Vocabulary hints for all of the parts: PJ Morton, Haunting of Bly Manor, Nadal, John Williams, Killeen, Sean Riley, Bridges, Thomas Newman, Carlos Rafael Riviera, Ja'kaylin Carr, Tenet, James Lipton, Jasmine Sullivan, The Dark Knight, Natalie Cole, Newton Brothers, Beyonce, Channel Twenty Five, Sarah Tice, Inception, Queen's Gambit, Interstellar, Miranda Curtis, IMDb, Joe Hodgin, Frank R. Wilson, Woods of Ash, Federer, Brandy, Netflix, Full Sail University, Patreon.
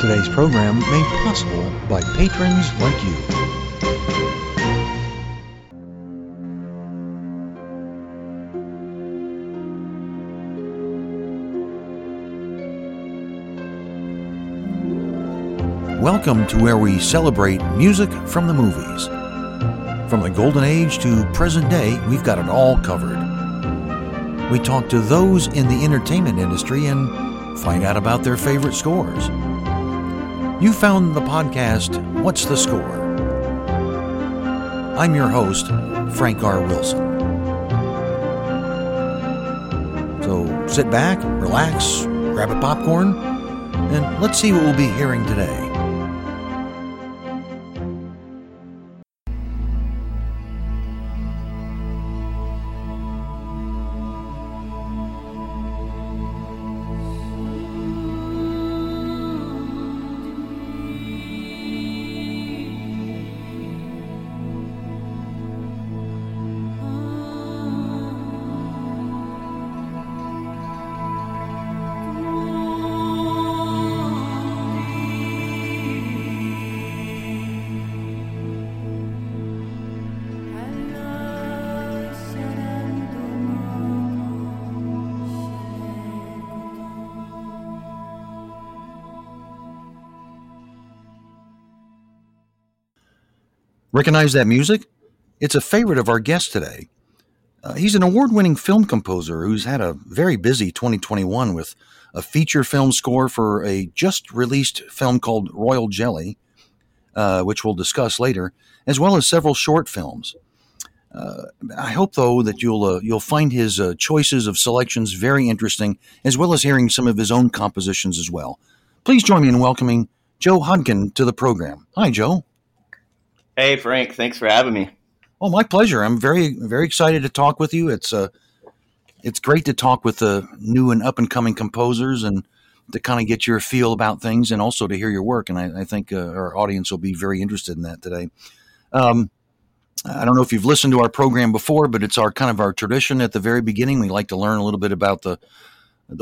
Today's program made possible by patrons like you. Welcome to where we celebrate music from the movies. From the golden age to present day, we've got it all covered. We talk to those in the entertainment industry and find out about their favorite scores. You found the podcast, What's the Score? I'm your host, Frank R. Wilson. So sit back, relax, grab a popcorn, and let's see what we'll be hearing today. Recognize that music? It's a favorite of our guest today. He's an award-winning film composer who's had a very busy 2021 with a feature film score for a just-released film called Royal Jelly, which we'll discuss later, as well as several short films. I hope, though, that you'll find his choices of selections very interesting, as well as hearing some of his own compositions as well. Please join me in welcoming Joe Hodgin to the program. Hi, Joe. Hey, Frank. Thanks for having me. Oh, my pleasure. I'm very, very excited to talk with you. It's great to talk with the new and up-and-coming composers and to kind of get your feel about things and also to hear your work. And I think our audience will be very interested in that today. I don't know if you've listened to our program before, but it's our tradition at the very beginning. We like to learn a little bit about the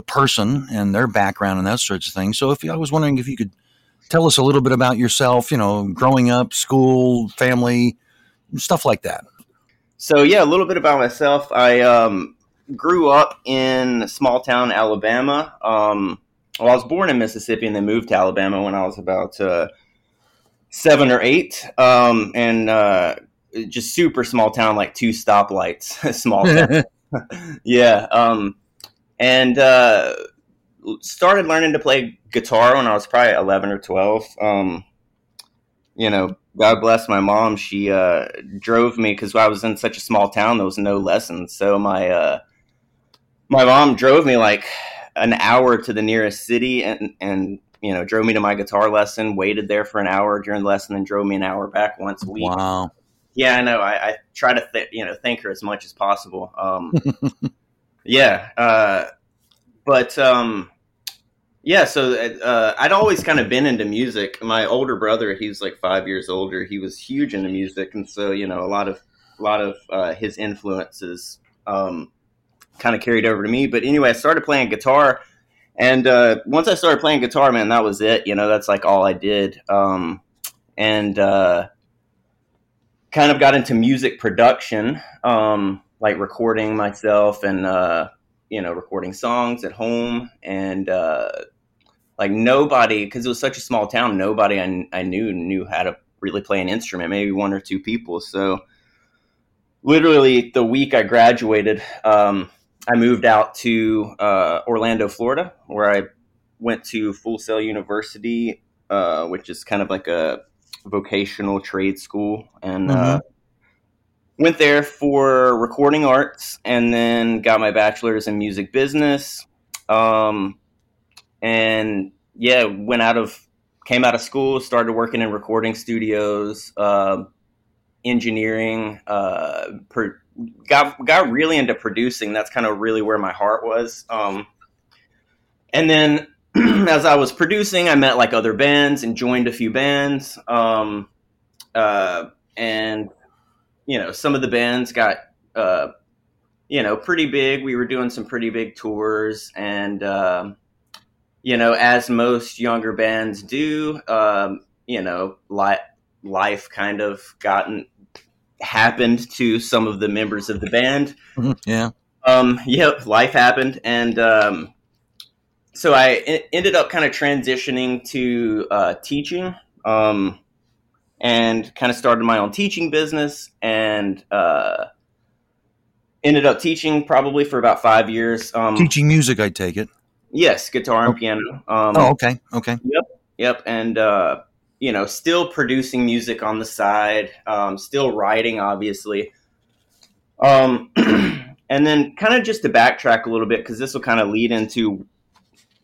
person and their background and that sort of thing. So I was wondering if you could tell us a little bit about yourself, growing up, school, family, stuff like that. So, a little bit about myself. I grew up in small town Alabama. I was born in Mississippi and then moved to Alabama when I was about 7 or 8. Just super small town, like 2 stoplights, small town. Yeah. Started learning to play guitar when I was probably 11 or 12. God bless my mom. She drove me because I was in such a small town. There was no lessons. So my mom drove me like an hour to the nearest city and drove me to my guitar lesson, waited there for an hour during the lesson and drove me an hour back once a week. Wow. Yeah, I know. I try to, thank her as much as possible. Yeah. So I'd always kind of been into music. My older brother, he was like 5 years older. He was huge into music. And so, a lot of his influences kind of carried over to me. But anyway, I started playing guitar. And once I started playing guitar, man, that was it. That's like all I did. Kind of got into music production, like recording myself and recording songs at home and like nobody, because it was such a small town, nobody I knew how to really play an instrument, maybe 1 or 2 people. So literally the week I graduated, I moved out to Orlando, Florida, where I went to Full Sail University, which is kind of like a vocational trade school. And went there for recording arts and then got my bachelor's in music business. Came out of school, started working in recording studios, engineering, got really into producing. That's kind of really where my heart was. And then as I was producing, I met like other bands and joined a few bands. Some of the bands got, pretty big. We were doing some pretty big tours and, you know, as most younger bands do, you know, life kind of happened to some of the members of the band. Yeah. Yep, life happened. And so I ended up kind of transitioning to teaching, and kind of started my own teaching business, and ended up teaching probably for about 5 years. Teaching music, I take it. Yes, guitar and piano. Okay. Yep. And, you know, still producing music on the side, still writing, obviously. And then kind of just to backtrack a little bit, because this will kind of lead into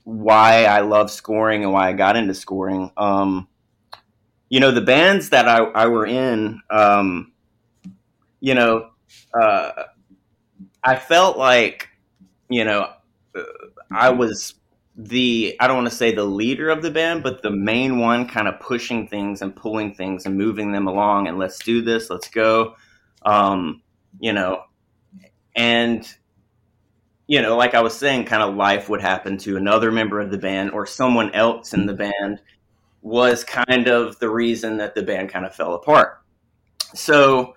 why I love scoring and why I got into scoring. You know, the bands that I were in, you know, I felt like, you know, I was I don't want to say the leader of the band, but the main one kind of pushing things and pulling things and moving them along and let's do this, let's go. You know, and, you know, like I was saying, kind of life would happen to another member of the band or someone else in the band was kind of the reason that the band kind of fell apart. So,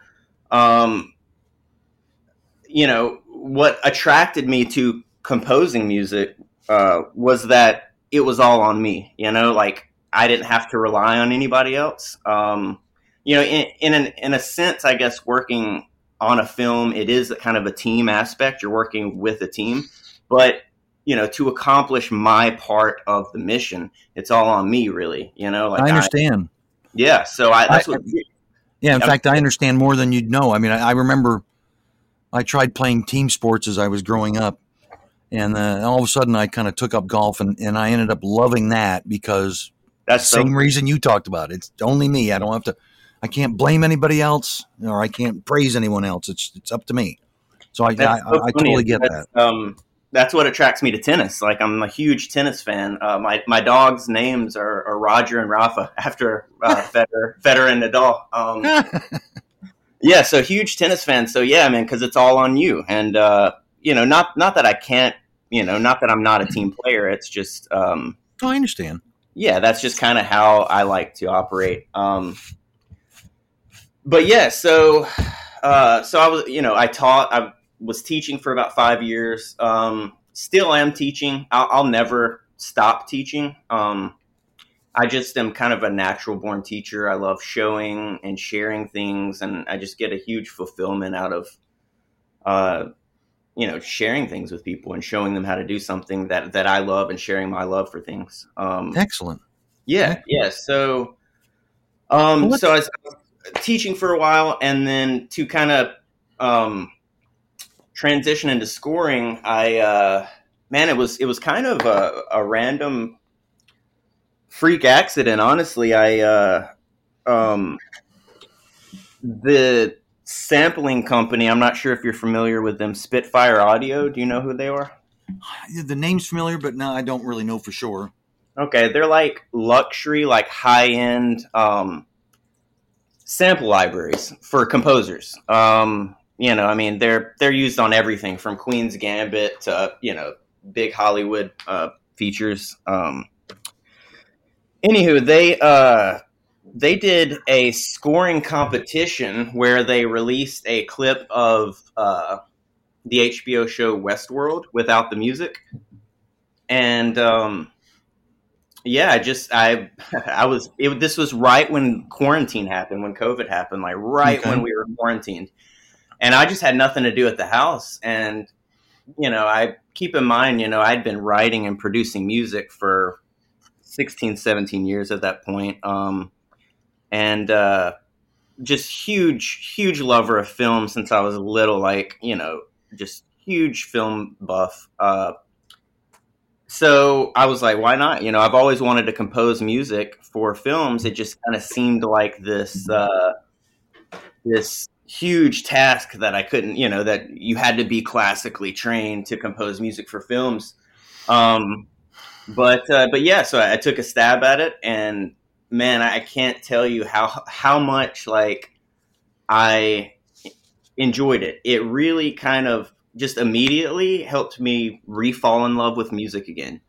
you know, what attracted me to composing music was that it was all on me, you know, like I didn't have to rely on anybody else. You know, in a sense, I guess working on a film, it is kind of a team aspect. You're working with a team, but you know, to accomplish my part of the mission, it's all on me really, you know, like I understand. Yeah. So that's what. Yeah. In fact, I understand more than you'd know. I mean, I remember I tried playing team sports as I was growing up. And all of a sudden, I kind of took up golf, and I ended up loving that because that's the same reason you talked about. It's only me. I don't have to. I can't blame anybody else, or I can't praise anyone else. It's up to me. So I totally get that. That's what attracts me to tennis. Like I'm a huge tennis fan. My dogs' names are Roger and Rafa after Federer and Nadal. Yeah, so huge tennis fan. So yeah, man, because it's all on you, and you know, not that I can't. You know, not that I'm not a team player. It's just, I understand. Yeah. That's just kind of how I like to operate. But yeah, so I was, you know, I was teaching for about 5 years. Still am teaching. I'll never stop teaching. I just am kind of a natural born teacher. I love showing and sharing things, and I just get a huge fulfillment out of, you know, sharing things with people and showing them how to do something that I love and sharing my love for things. Excellent. Yeah. Yeah. So, so I was teaching for a while, and then to kind of, transition into scoring, it was kind of a random freak accident. Honestly, the sampling company, I'm not sure if you're familiar with them, Spitfire Audio. Do you know who they are? The name's familiar, but no, I don't really know for sure. Okay, they're like luxury, like high-end sample libraries for composers. You know, I mean, they're used on everything from Queen's Gambit to, you know, big Hollywood features. Anywho, they did a scoring competition where they released a clip of the HBO show Westworld without the music. And yeah, this was right when quarantine happened, when COVID happened, like right okay. when we were quarantined. And I just had nothing to do at the house. And, you know, I keep in mind, you know, I'd been writing and producing music for 16, 17 years at that point. And just huge lover of film since I was little, like, you know, just huge film buff. So I was like, why not? You know, I've always wanted to compose music for films. It just kind of seemed like this this huge task that I couldn't, you know, that you had to be classically trained to compose music for films. But yeah, so I took a stab at it, and man, I can't tell you how much like I enjoyed it. It really kind of just immediately helped me re-fall in love with music again.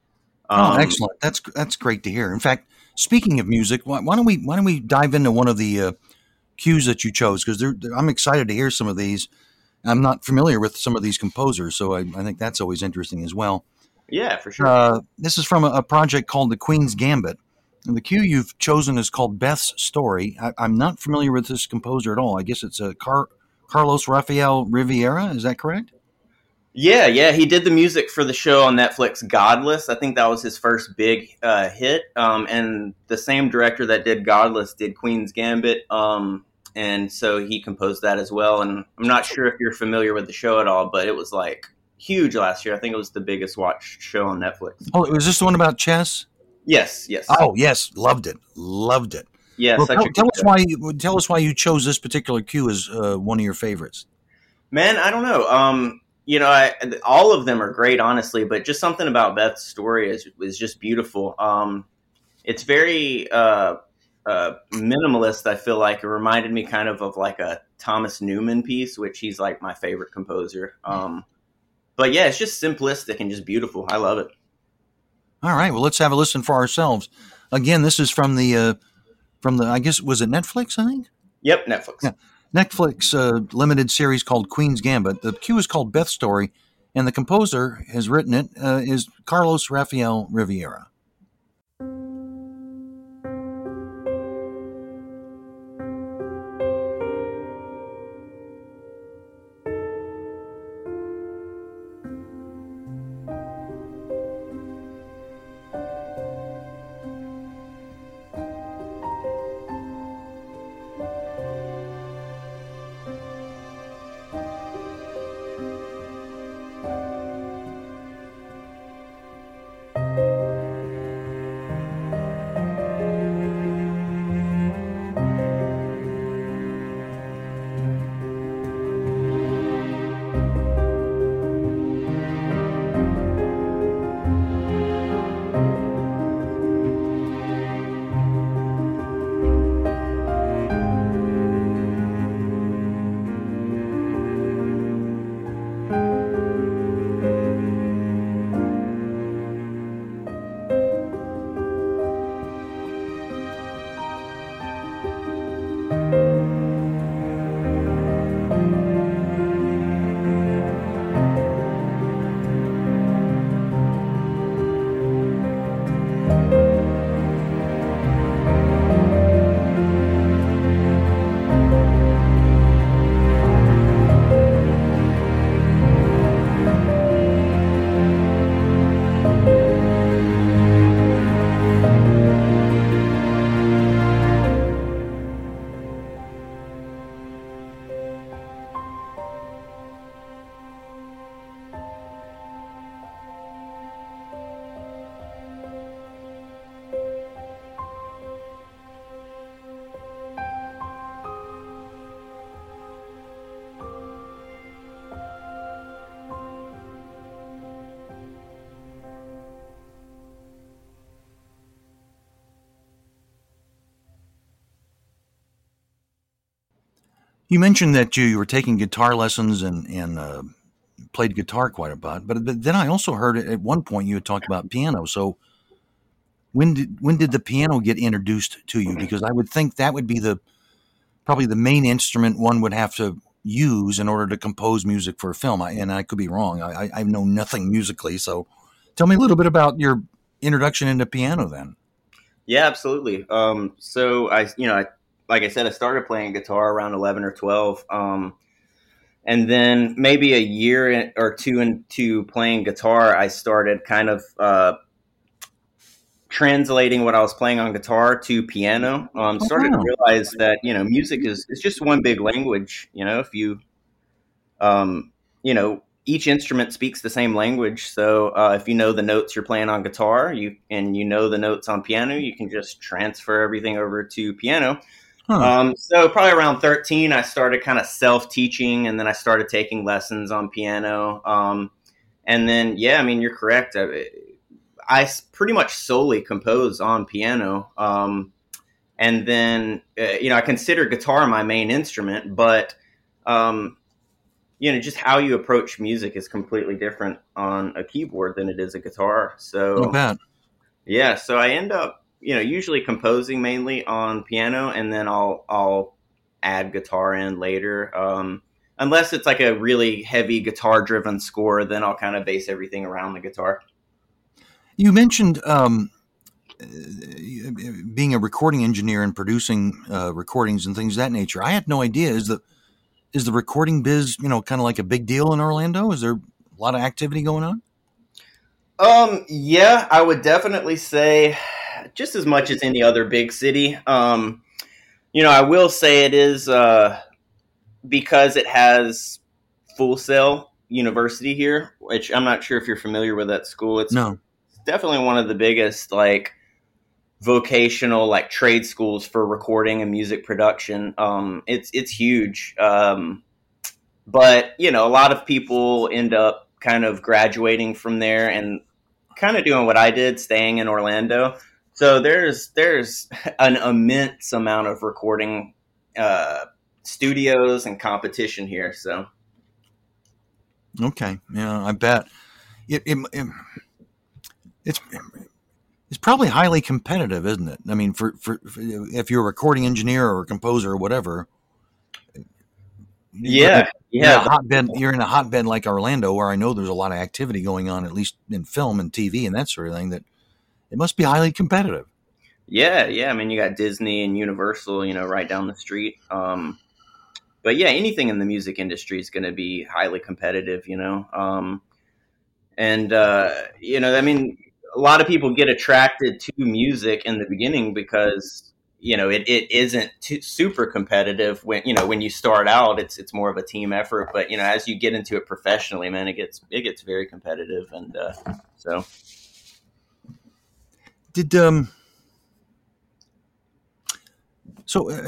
Oh, excellent. That's great to hear. In fact, speaking of music, why don't we dive into one of the cues that you chose? Because I'm excited to hear some of these. I'm not familiar with some of these composers, so I think that's always interesting as well. Yeah, for sure. This is from a project called The Queen's Gambit. And the cue you've chosen is called Beth's Story. I'm not familiar with this composer at all. I guess it's Carlos Rafael Riviera. Is that correct? Yeah. He did the music for the show on Netflix, Godless. I think that was his first big hit. And the same director that did Godless did Queen's Gambit. And so he composed that as well. And I'm not sure if you're familiar with the show at all, but it was like huge last year. I think it was the biggest watched show on Netflix. Oh, was this the one about chess? Yes. Oh, yes. Loved it. Yeah. Well, tell us why you chose this particular cue as one of your favorites. Man, I don't know. All of them are great, honestly, but just something about Beth's Story is just beautiful. It's very minimalist, I feel like. It reminded me kind of like a Thomas Newman piece, which he's like my favorite composer. But yeah, it's just simplistic and just beautiful. I love it. All right. Well, let's have a listen for ourselves. Again, this is from the, I guess, was it Netflix, I think? Yep, Netflix. Yeah. Netflix limited series called Queen's Gambit. The cue is called Beth's Story, and the composer has written it is Carlos Rafael Riviera. You mentioned that you were taking guitar lessons and played guitar quite a bit, but then I also heard at one point you had talked about piano. So when did the piano get introduced to you? Because I would think that would be probably the main instrument one would have to use in order to compose music for a film. And I could be wrong. I know nothing musically. So tell me a little bit about your introduction into piano then. Yeah, absolutely. Like I said, I started playing guitar around 11 or 12. And then maybe a year or two into playing guitar, I started kind of translating what I was playing on guitar to piano. Started to realize that, music it's just one big language. If you, each instrument speaks the same language. So if you know the notes you're playing on guitar and you know the notes on piano, you can just transfer everything over to piano. So probably around 13, I started kind of self-teaching, and then I started taking lessons on piano. And then, you're correct. I pretty much solely compose on piano. And then, I consider guitar my main instrument, but, just how you approach music is completely different on a keyboard than it is a guitar. So, Yeah, so I end up, usually composing mainly on piano, and then I'll add guitar in later. Unless it's like a really heavy guitar-driven score, then I'll kind of base everything around the guitar. You mentioned being a recording engineer and producing recordings and things of that nature. I had no idea. Is the recording biz, kind of like a big deal in Orlando? Is there a lot of activity going on? Yeah, I would definitely say just as much as any other big city. I will say it is because it has Full Sail University here, which I'm not sure if you're familiar with that school. It's definitely one of the biggest vocational trade schools for recording and music production. It's huge. But a lot of people end up kind of graduating from there and kind of doing what I did, staying in Orlando. So there's an immense amount of recording studios and competition here. So. Okay. Yeah, I bet it's probably highly competitive, isn't it? I mean, for if you're a recording engineer or a composer or whatever, you're in a hotbed like Orlando, where I know there's a lot of activity going on, at least in film and TV and that sort of thing, that it must be highly competitive. Yeah. I mean, you got Disney and Universal, right down the street. But yeah, anything in the music industry is going to be highly competitive, I mean, a lot of people get attracted to music in the beginning because it isn't too super competitive when you start out. It's more of a team effort, but as you get into it professionally, man, it gets very competitive. And so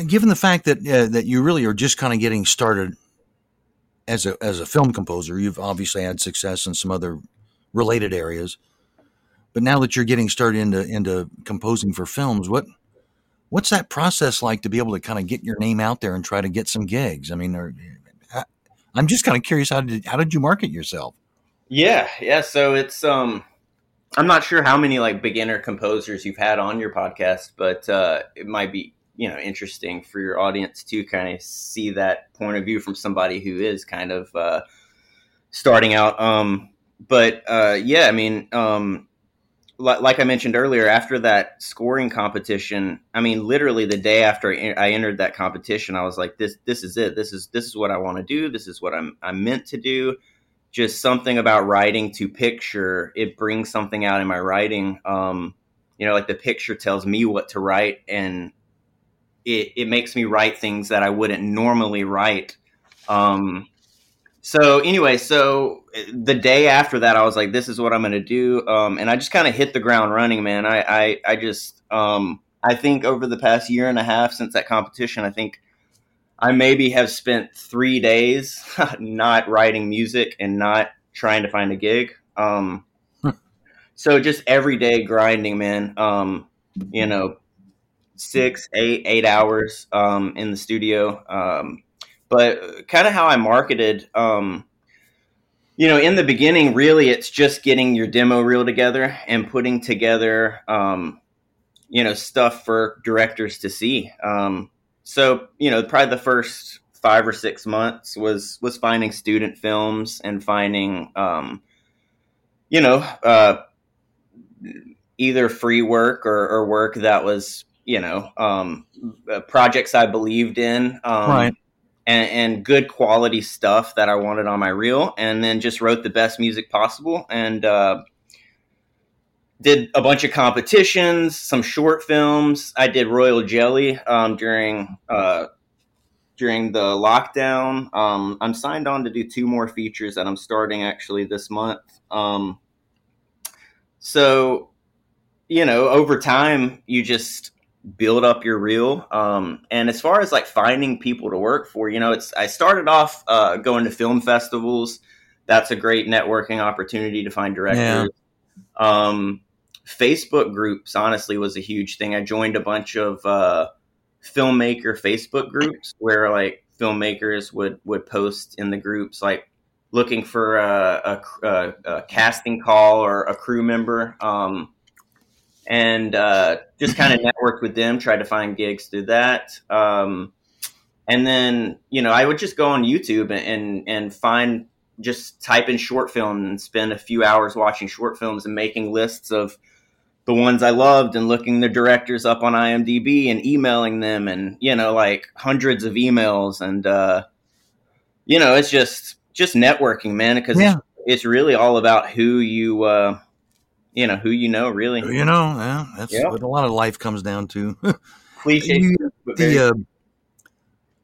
given the fact that you really are just kind of getting started as a film composer, you've obviously had success in some other related areas, but now that you're getting started into composing for films, what's that process like to be able to kind of get your name out there and try to get some gigs? I mean, I'm just kind of curious, how did you market yourself? Yeah. So it's I'm not sure how many beginner composers you've had on your podcast, but it might be interesting for your audience to kind of see that point of view from somebody who is kind of starting out. I mean. Like I mentioned earlier, after that scoring competition, I mean, literally the day after I entered that competition, I was like, this is it. This is what I want to do. This is what I'm meant to do. Just something about writing to picture. It brings something out in my writing. The picture tells me what to write, and it makes me write things that I wouldn't normally write. So the day after that, I was like, this is what I'm going to do. And I just kind of hit the ground running, man. I just I think over the past year and a half since that competition, I think I maybe have spent 3 days not writing music and not trying to find a gig. So just every day grinding, man, 6, 8 hours in the studio. But kind of how I marketed, in the beginning, really, it's just getting your demo reel together and putting together, stuff for directors to see. Probably the first 5 or 6 months was finding student films and finding, either free work or work that was, projects I believed in. Right. And good quality stuff that I wanted on my reel, and then just wrote the best music possible, and did a bunch of competitions, some short films. I did Royal Jelly during the lockdown. I'm signed on to do 2 more features that I'm starting actually this month. Over time, you just build up your reel. And as far as finding people to work for, I started off going to film festivals. That's a great networking opportunity to find directors. Yeah. Facebook groups, honestly, was a huge thing. I joined a bunch of filmmaker Facebook groups where filmmakers would post in the groups, looking for a casting call or a crew member. and just kind of networked with them, tried to find gigs through that. And then, you know, I would just go on YouTube and find, just type in short film and spend a few hours watching short films and making lists of the ones I loved and looking the directors up on IMDb and emailing them, and, you know, like hundreds of emails. And, you know, it's just networking, man, because it's really all about who you, who you know, really. You know, yeah, that's what a lot of life comes down to. Cliche.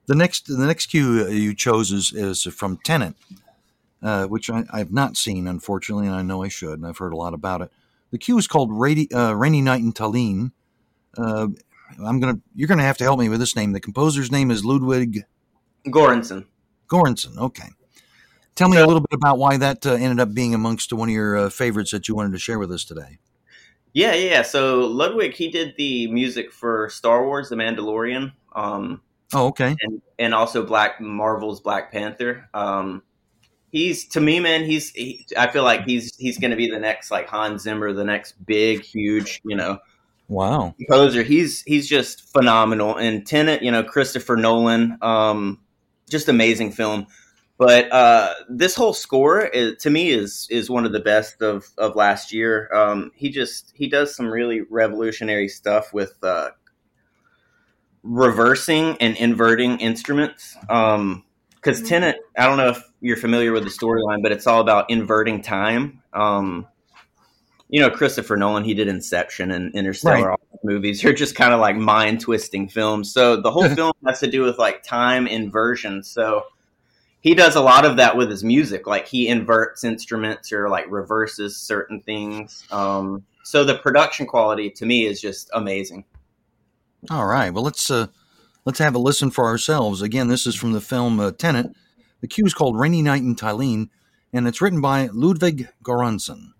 The next cue you chose is from Tenet, which I've not seen, unfortunately, and I know I should, and I've heard a lot about it. The cue is called Rainy Night in Tallinn. You're gonna have to help me with this name. The composer's name is Ludwig Goransson. Goransson, okay. Tell me a little bit about why that ended up being amongst one of your favorites that you wanted to share with us today. Yeah. So Ludwig, he did the music for Star Wars: The Mandalorian. Okay. And also Marvel's Black Panther. He's, to me, man, I feel like he's going to be the next, like, Hans Zimmer, the next big, huge, you know. Wow. Composer. He's just phenomenal. And Tenet, you know, Christopher Nolan, just amazing film. But this whole score, to me, is one of the best of last year. He does some really revolutionary stuff with reversing and inverting instruments. Because Tenet, I don't know if you're familiar with the storyline, but it's all about inverting time. You know, Christopher Nolan, he did Inception and Interstellar. Right. All movies are just kind of like mind-twisting films. So the whole film has to do with, like, time inversion. So he does a lot of that with his music. Like, he inverts instruments or, like, reverses certain things. So the production quality to me is just amazing. All right. Well, let's have a listen for ourselves. Again, this is from the film Tenet. The cue is called Rainy Night in Tallinn, and it's written by Ludwig Goransson.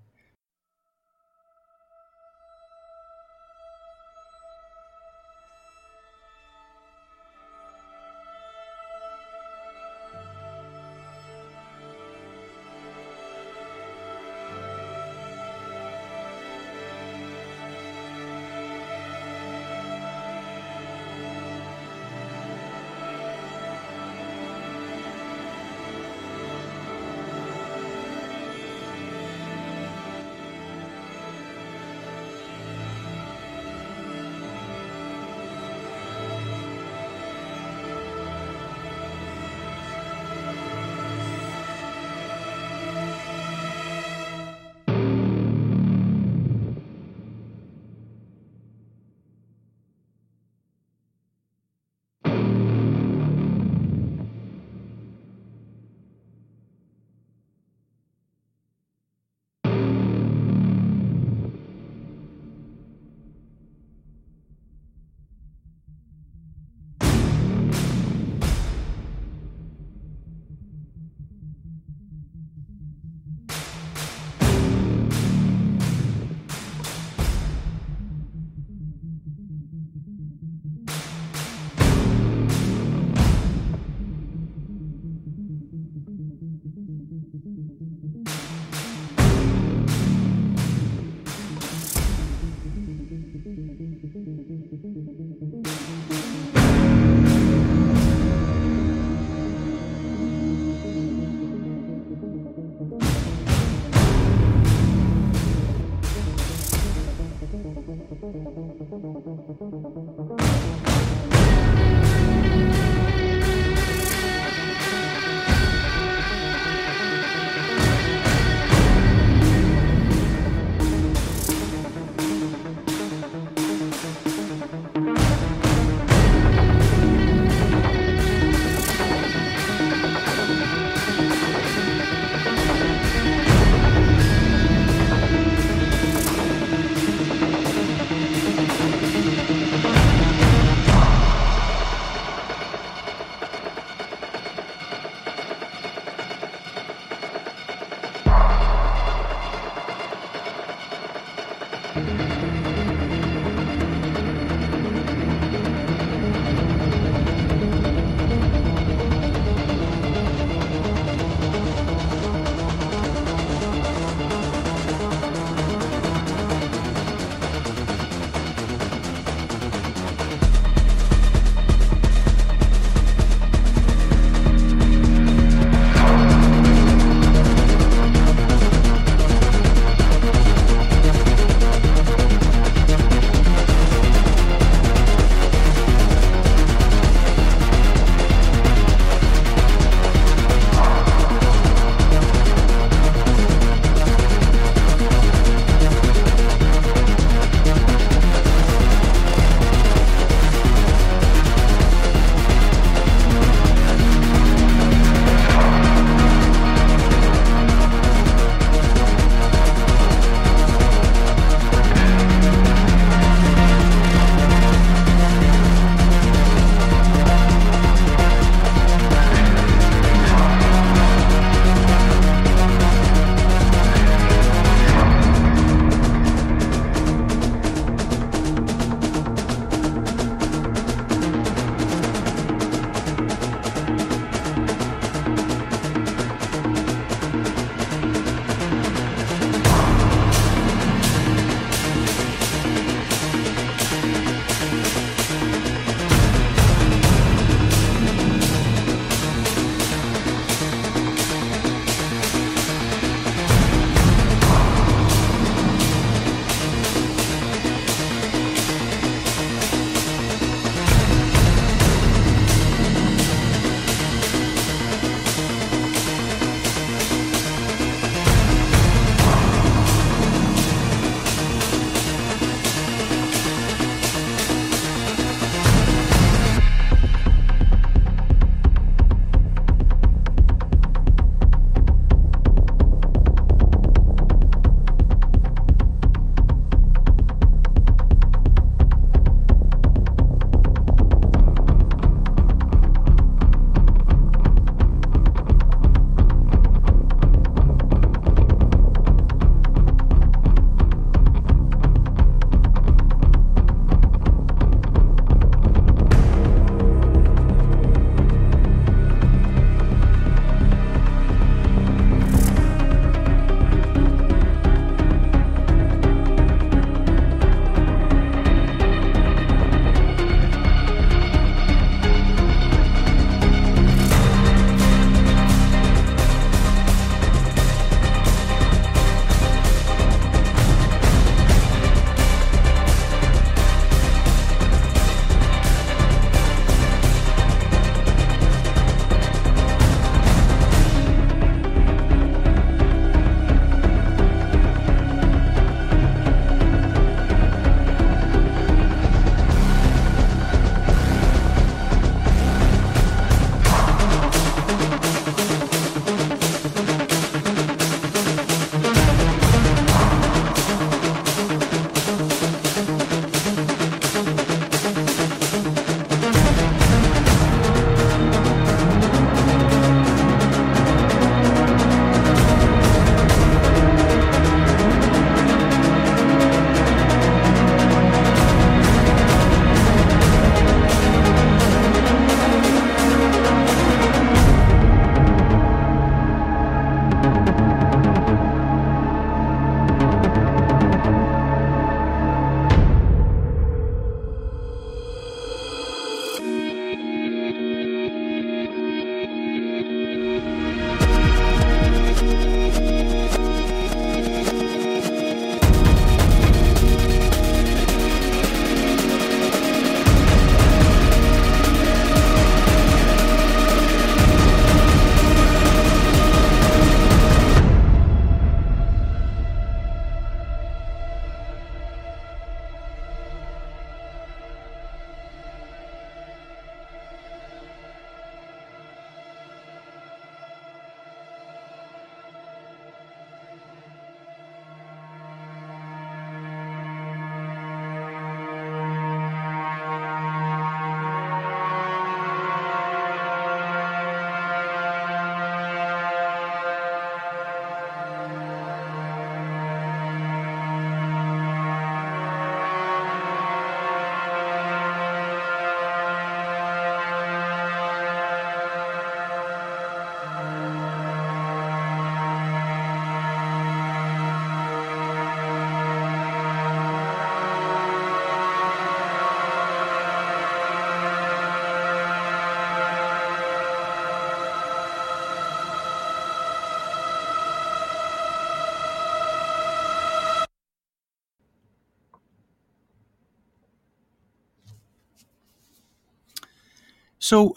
So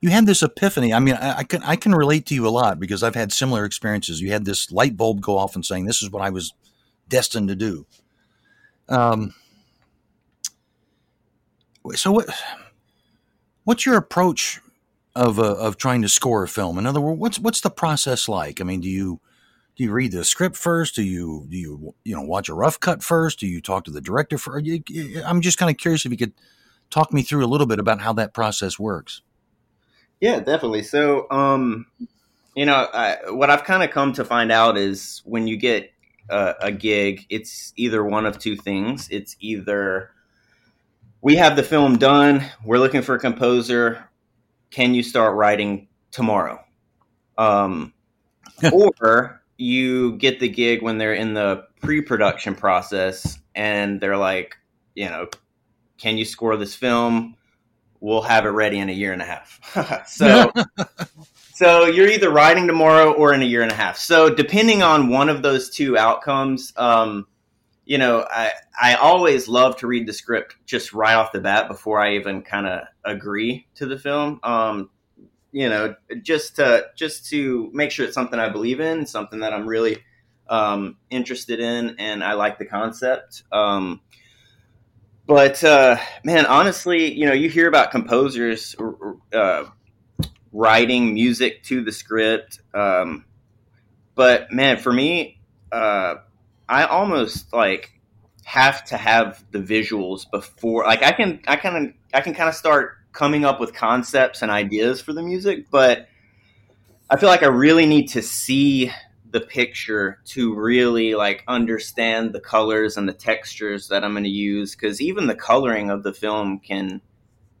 you had this epiphany. I mean, I can relate to you a lot because I've had similar experiences. You had this light bulb go off and saying, this is what I was destined to do. So what's your approach of trying to score a film? In other words, what's the process like? I mean, do you read the script first? Do you watch a rough cut first? Do you talk to the director first? I'm just kind of curious if you could talk me through a little bit about how that process works. Yeah, definitely. So, what I've kind of come to find out is when you get a gig, it's either one of two things. It's either we have the film done, we're looking for a composer, can you start writing tomorrow? Or you get the gig when they're in the pre-production process and they're like, can you score this film? We'll have it ready in 1.5 years. So you're either writing tomorrow or in 1.5 years. So depending on one of those two outcomes, I always love to read the script just right off the bat before I even kind of agree to the film. Just to make sure it's something I believe in, something that I'm really interested in, and I like the concept. But honestly, you hear about composers writing music to the script. But for me, I almost like have to have the visuals before. Like I can kind of start coming up with concepts and ideas for the music, but I feel like I really need to see the picture to really like understand the colors and the textures that I'm going to use. Cause even the coloring of the film can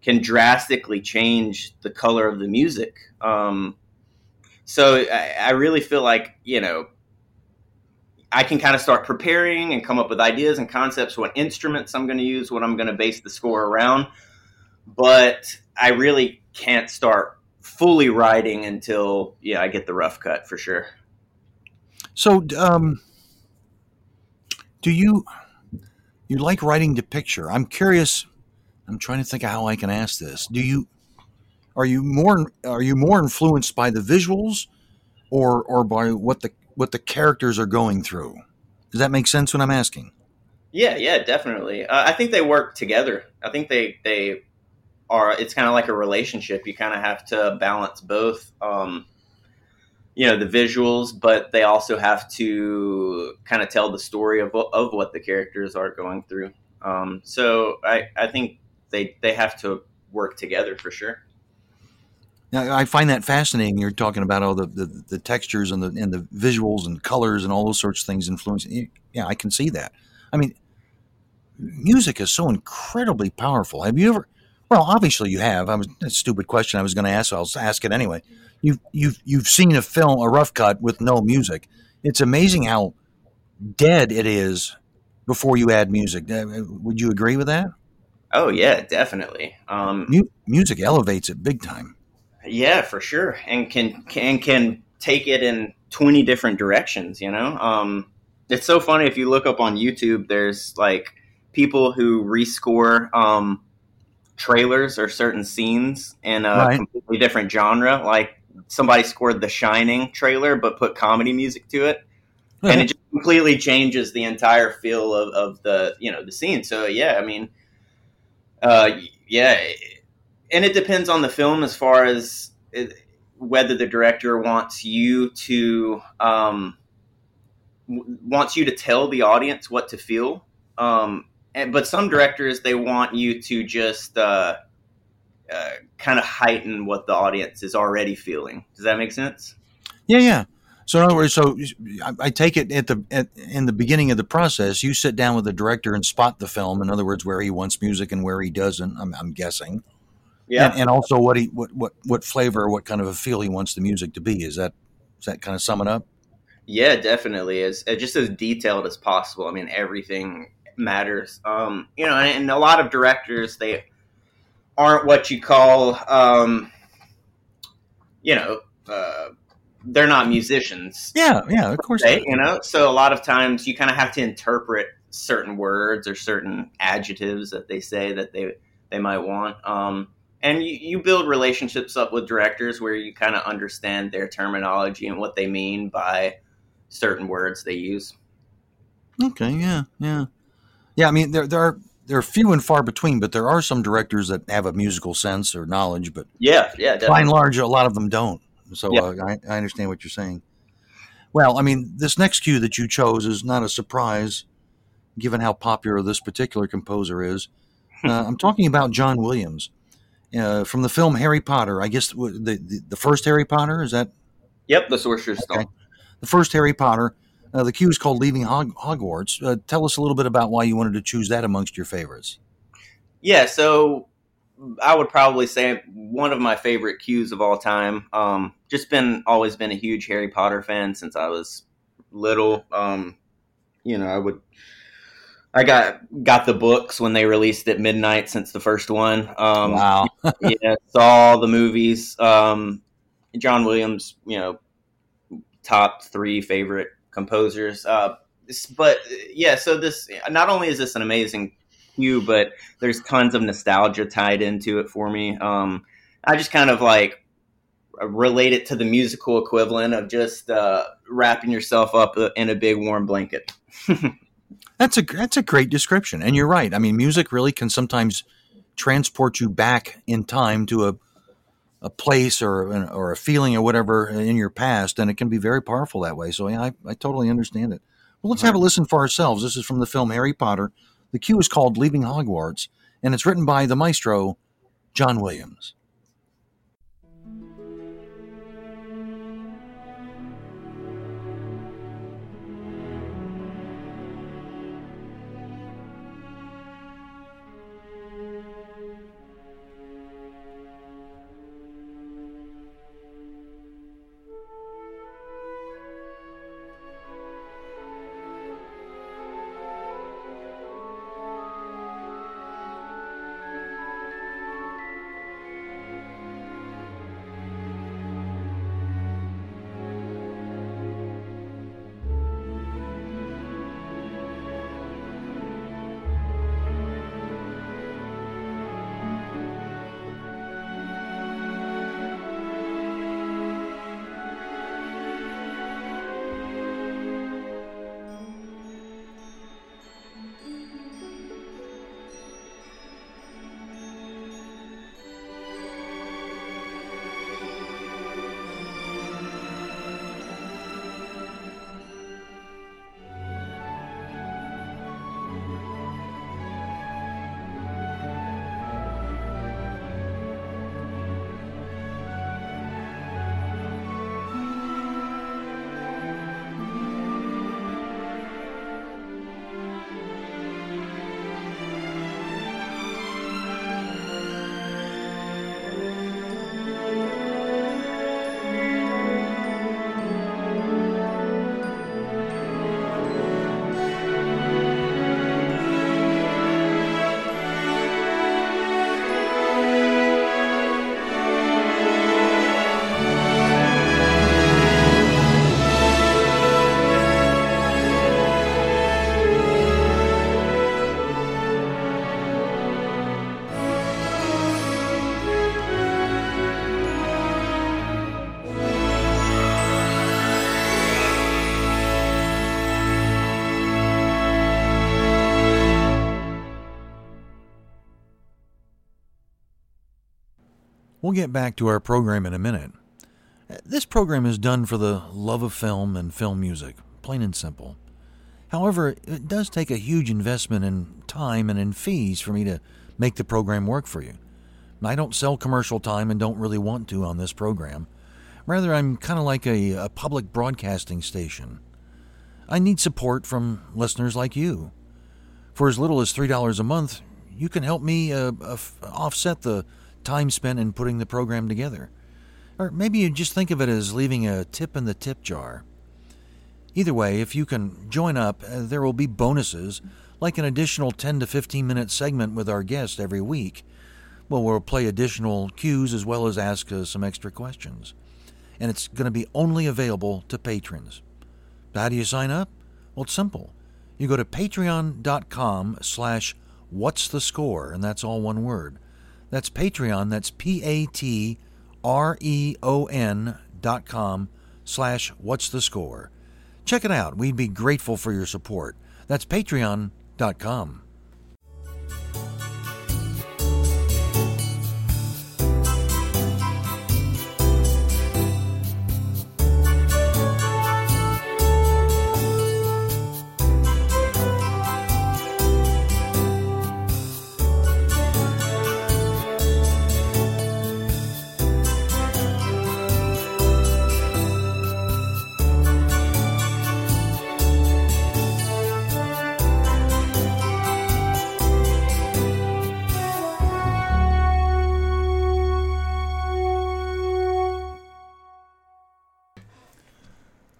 drastically change the color of the music. So I really feel like, I can kind of start preparing and come up with ideas and concepts, what instruments I'm going to use, what I'm going to base the score around. But I really can't start fully writing until, I get the rough cut for sure. So, do you like writing to picture? I'm curious. I'm trying to think of how I can ask this. Are you more influenced by the visuals or by what the characters are going through? Does that make sense when I'm asking? Yeah, definitely. I think they work together. I think they are, it's kind of like a relationship. You kind of have to balance both, the visuals, but they also have to kind of tell the story of what the characters are going through. So I think they have to work together for sure. Now, I find that fascinating. You're talking about all the textures and the visuals and colors and all those sorts of things influencing. Yeah, I can see that. I mean, music is so incredibly powerful. Have you ever? Well, obviously you have. That's a stupid question I was going to ask. So I'll ask it anyway. You've seen a film, a rough cut with no music. It's amazing how dead it is before you add music. Would you agree with that? Oh yeah, definitely. Music elevates it big time. Yeah, for sure. And can take it in 20 different directions, It's so funny. If you look up on YouTube, there's like people who rescore trailers or certain scenes in a completely different genre. Like somebody scored the Shining trailer, but put comedy music to it. Mm-hmm. And it just completely changes the entire feel of the, the scene. So yeah, I mean, and it depends on the film as far as whether the director wants you to tell the audience what to feel. But some directors, they want you to just kind of heighten what the audience is already feeling. Does that make sense? Yeah. So in other words, I take it in the beginning of the process, you sit down with the director and spot the film. In other words, where he wants music and where he doesn't. I'm guessing. Yeah, and also what flavor, what kind of a feel he wants the music to be. Is that kind of sum it up? Yeah, definitely. It's just as detailed as possible. I mean, everything matters. And a lot of directors, they aren't what you call, they're not musicians. Yeah, of course. So a lot of times you kind of have to interpret certain words or certain adjectives that they say that they might want. And you build relationships up with directors where you kind of understand their terminology and what they mean by certain words they use. Okay, yeah. I mean, there are few and far between, but there are some directors that have a musical sense or knowledge. But definitely. By and large, a lot of them don't. So I understand what you're saying. Well, I mean, this next cue that you chose is not a surprise, given how popular this particular composer is. I'm talking about John Williams. From the film Harry Potter, I guess the first Harry Potter, is that? Yep, the Sorcerer's Stone. Okay. The first Harry Potter. The cue is called Leaving Hogwarts. Tell us a little bit about why you wanted to choose that amongst your favorites. Yeah, so I would probably say one of my favorite cues of all time. Always been a huge Harry Potter fan since I was little. I got the books when they released at midnight since the first one. Wow. Yeah, saw the movies. John Williams, top three favorite composers. So this, not only is this an amazing cue, but there's tons of nostalgia tied into it for me. I just kind of like relate it to the musical equivalent of just wrapping yourself up in a big warm blanket. That's a great description, and you're right. I mean, music really can sometimes transport you back in time to a place or a feeling or whatever in your past, and it can be very powerful that way. So yeah, I totally understand it. Well, let's have a listen for ourselves. This is from the film Harry Potter. The cue is called Leaving Hogwarts, and it's written by the maestro, John Williams. We'll get back to our program in a minute. This program is done for the love of film and film music, plain and simple. However, it does take a huge investment in time and in fees for me to make the program work for you. I don't sell commercial time and don't really want to on this program. Rather, I'm kind of like a public broadcasting station. I need support from listeners like you. For as little as $3 a month, you can help me offset the time spent in putting the program together. Or maybe you just think of it as leaving a tip in the tip jar. Either way, if you can join up, there will be bonuses, like an additional 10 to 15 minute segment with our guest every week. We'll play additional cues as well as ask some extra questions. And it's going to be only available to patrons. How do you sign up? Well, it's simple. You go to patreon.com/whatsthescore, and that's all one word. That's Patreon. That's patreon.com/whatsthescore. Check it out. We'd be grateful for your support. That's patreon.com.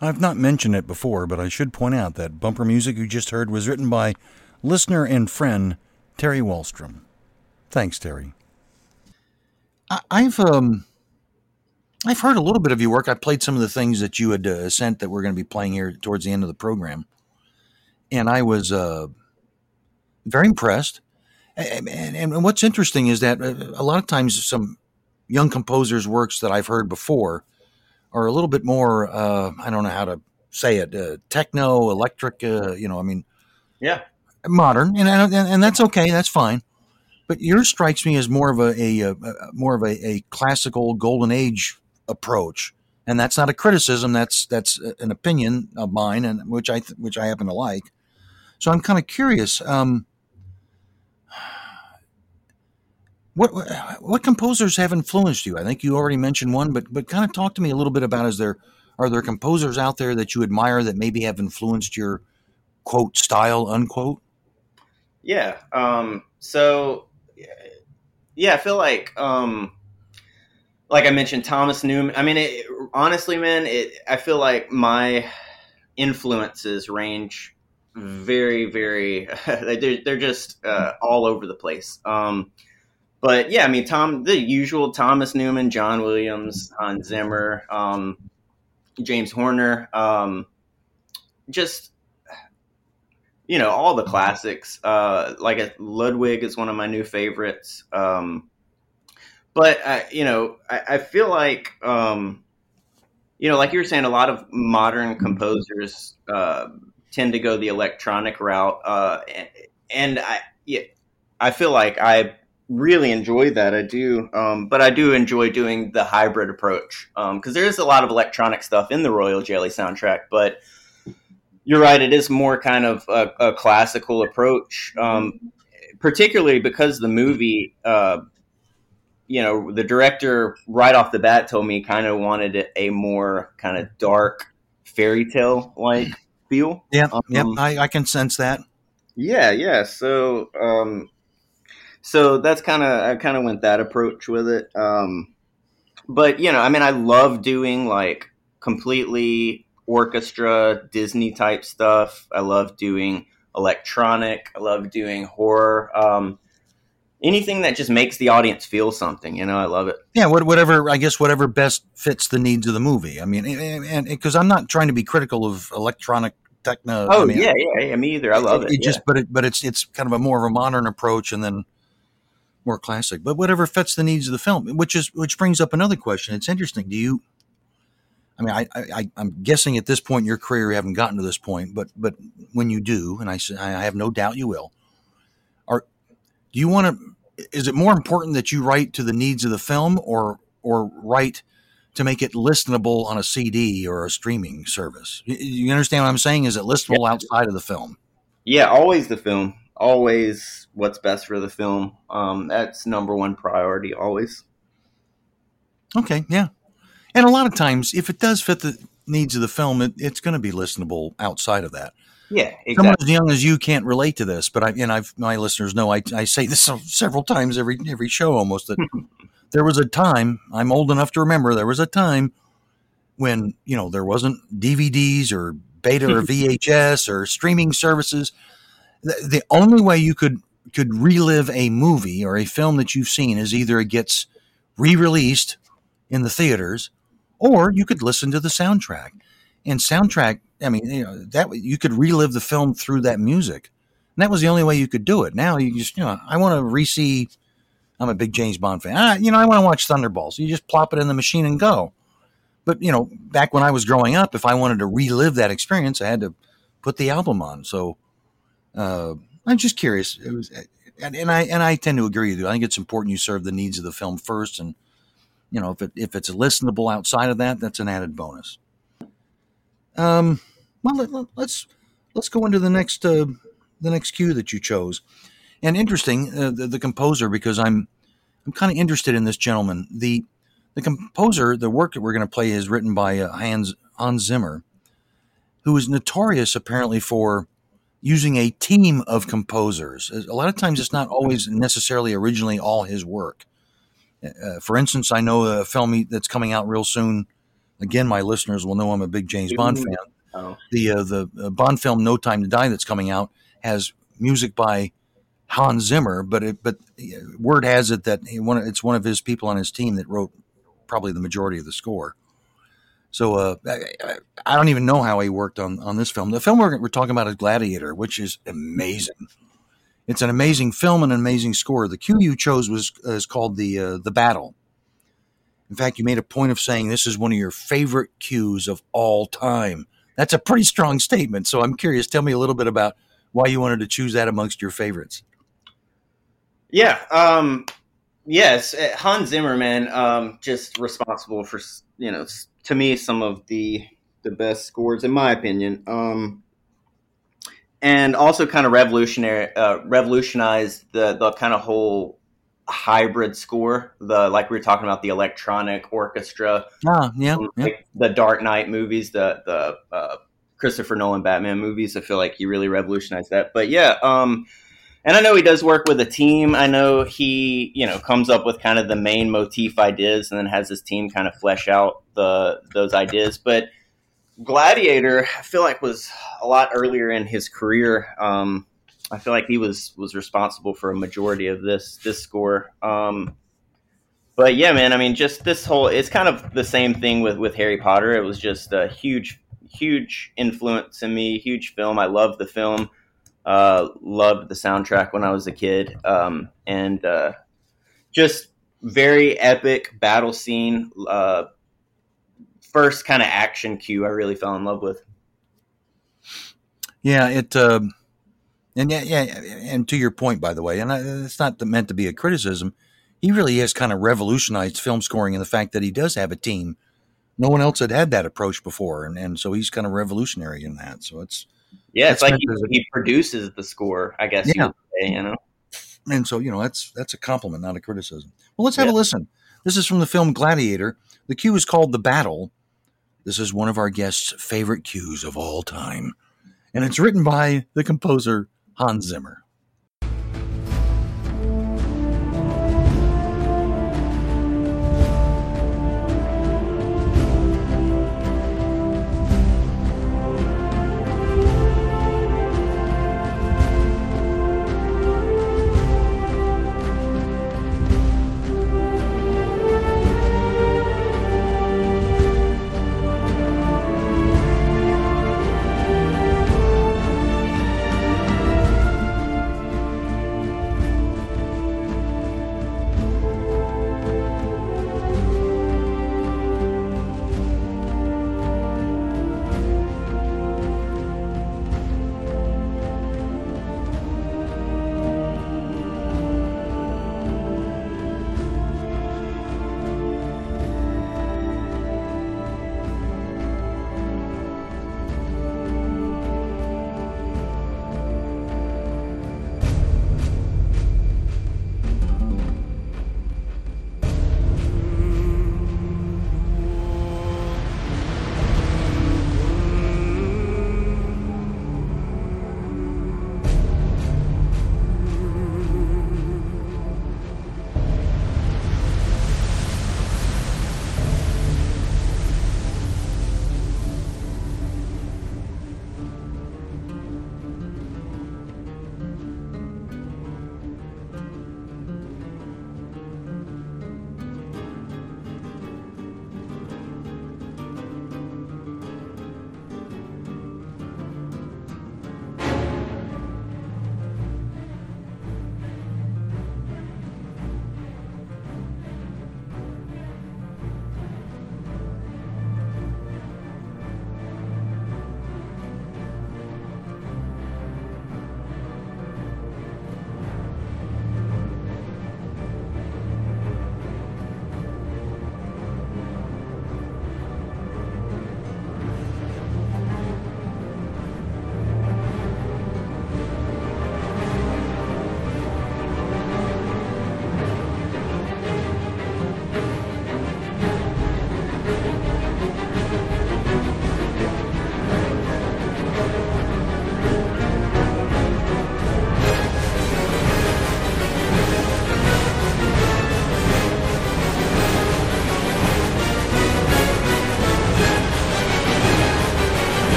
I've not mentioned it before, but I should point out that bumper music you just heard was written by listener and friend Terry Wallstrom. Thanks, Terry. I've heard a little bit of your work. I played some of the things that you had sent that we're going to be playing here towards the end of the program, and I was very impressed. And what's interesting is that a lot of times some young composers' works that I've heard before are a little bit more, I don't know how to say it, techno, electric, yeah, modern. And that's okay. That's fine. But yours strikes me as more of a classical golden age approach. And that's not a criticism. That's an opinion of mine, and which I happen to like. So I'm kind of curious, What composers have influenced you? I think you already mentioned one, but kind of talk to me a little bit about, are there composers out there that you admire that maybe have influenced your, quote, style, unquote? Yeah. I feel like I mentioned Thomas Newman. I mean, I feel like my influences range very, very, they're just all over the place. But yeah, I mean, the usual Thomas Newman, John Williams, Hans Zimmer, James Horner, all the classics. Ludwig is one of my new favorites. But I feel like, like you were saying, a lot of modern composers tend to go the electronic route, and I feel like I really enjoy that. I do. But I do enjoy doing the hybrid approach. Cause there is a lot of electronic stuff in the Royal Jelly soundtrack, but you're right. It is more kind of a classical approach. Particularly because the movie, the director right off the bat told me kind of wanted it a more kind of dark fairy tale like feel. Yeah. I can sense that. Yeah. Yeah. So, so that's I went that approach with it. I love doing like completely orchestra, Disney type stuff. I love doing electronic. I love doing horror. Anything that just makes the audience feel something, I love it. Yeah. Whatever best fits the needs of the movie. I mean, and cause I'm not trying to be critical of electronic techno. Oh, yeah. Me either. I love it. It's kind of a more of a modern approach, and then more classic, but whatever fits the needs of the film, which brings up another question. It's interesting. I'm guessing at this point in your career, you haven't gotten to this point, but when you do, and I have no doubt you will, is it more important that you write to the needs of the film or write to make it listenable on a CD or a streaming service? You understand what I'm saying? Is it listenable outside of the film? Yeah. Always the film. Always what's best for the film. That's number one priority always. Okay. Yeah. And a lot of times if it does fit the needs of the film, it's going to be listenable outside of that. Yeah. Exactly. Someone as young as you can't relate to this, but my listeners know, I say this several times every show almost, that there was a time, I'm old enough to remember, there was a time when, there wasn't DVDs or beta or VHS or streaming services. The only way you could relive a movie or a film that you've seen is either it gets re-released in the theaters, or you could listen to the soundtrack. And soundtrack, that you could relive the film through that music. And that was the only way you could do it. Now you just, I want to re-see I'm a big James Bond fan. I want to watch Thunderball. So you just plop it in the machine and go. But, back when I was growing up, if I wanted to relive that experience, I had to put the album on. So I'm just curious. It was, and I tend to agree with you. I think it's important you serve the needs of the film first. And, if it's listenable outside of that, that's an added bonus. Let's go into the next cue that you chose. And interesting, the composer, because I'm kind of interested in this gentleman. The composer, the work that we're going to play is written by Hans Zimmer, who is notorious apparently for using a team of composers. A lot of times it's not always necessarily originally all his work. For instance, I know a film that's coming out real soon. Again, my listeners will know I'm a big James Bond fan. Oh. The Bond film No Time to Die that's coming out has music by Hans Zimmer, but word has it that it's one of his people on his team that wrote probably the majority of the score. So I don't even know how he worked on this film. The film we're talking about is Gladiator, which is amazing. It's an amazing film and an amazing score. The cue you chose is called the Battle. In fact, you made a point of saying this is one of your favorite cues of all time. That's a pretty strong statement. So I'm curious. Tell me a little bit about why you wanted to choose that amongst your favorites. Yeah. Yes. Hans Zimmer, man, just responsible for, to me, some of the best scores, in my opinion. And also kind of revolutionized the kind of whole hybrid score, like we were talking about, the electronic orchestra. Oh, yeah. Like the Dark Knight movies, the Christopher Nolan Batman movies. I feel like he really revolutionized that. But yeah, and I know he does work with a team. I know he, comes up with kind of the main motif ideas and then has his team kind of flesh out those ideas. But Gladiator, I feel like, was a lot earlier in his career. I feel like he was responsible for a majority of this score. But yeah, man, I mean, just this whole, it's kind of the same thing with Harry Potter. It was just a huge influence in me, huge film. I loved the film, loved the soundtrack when I was a kid. And just very epic battle scene, first kind of action cue I really fell in love with. Yeah, it, and yeah, and to your point, by the way, and it's not meant to be a criticism, he really has kind of revolutionized film scoring in the fact that he does have a team. No one else had that approach before, and so he's kind of revolutionary in that. So it's like he produces the score, I guess. Yeah. You would say, And so that's a compliment, not a criticism. Well, let's have a listen. This is from the film Gladiator. The cue is called The Battle. This is one of our guests' favorite cues of all time, and it's written by the composer Hans Zimmer.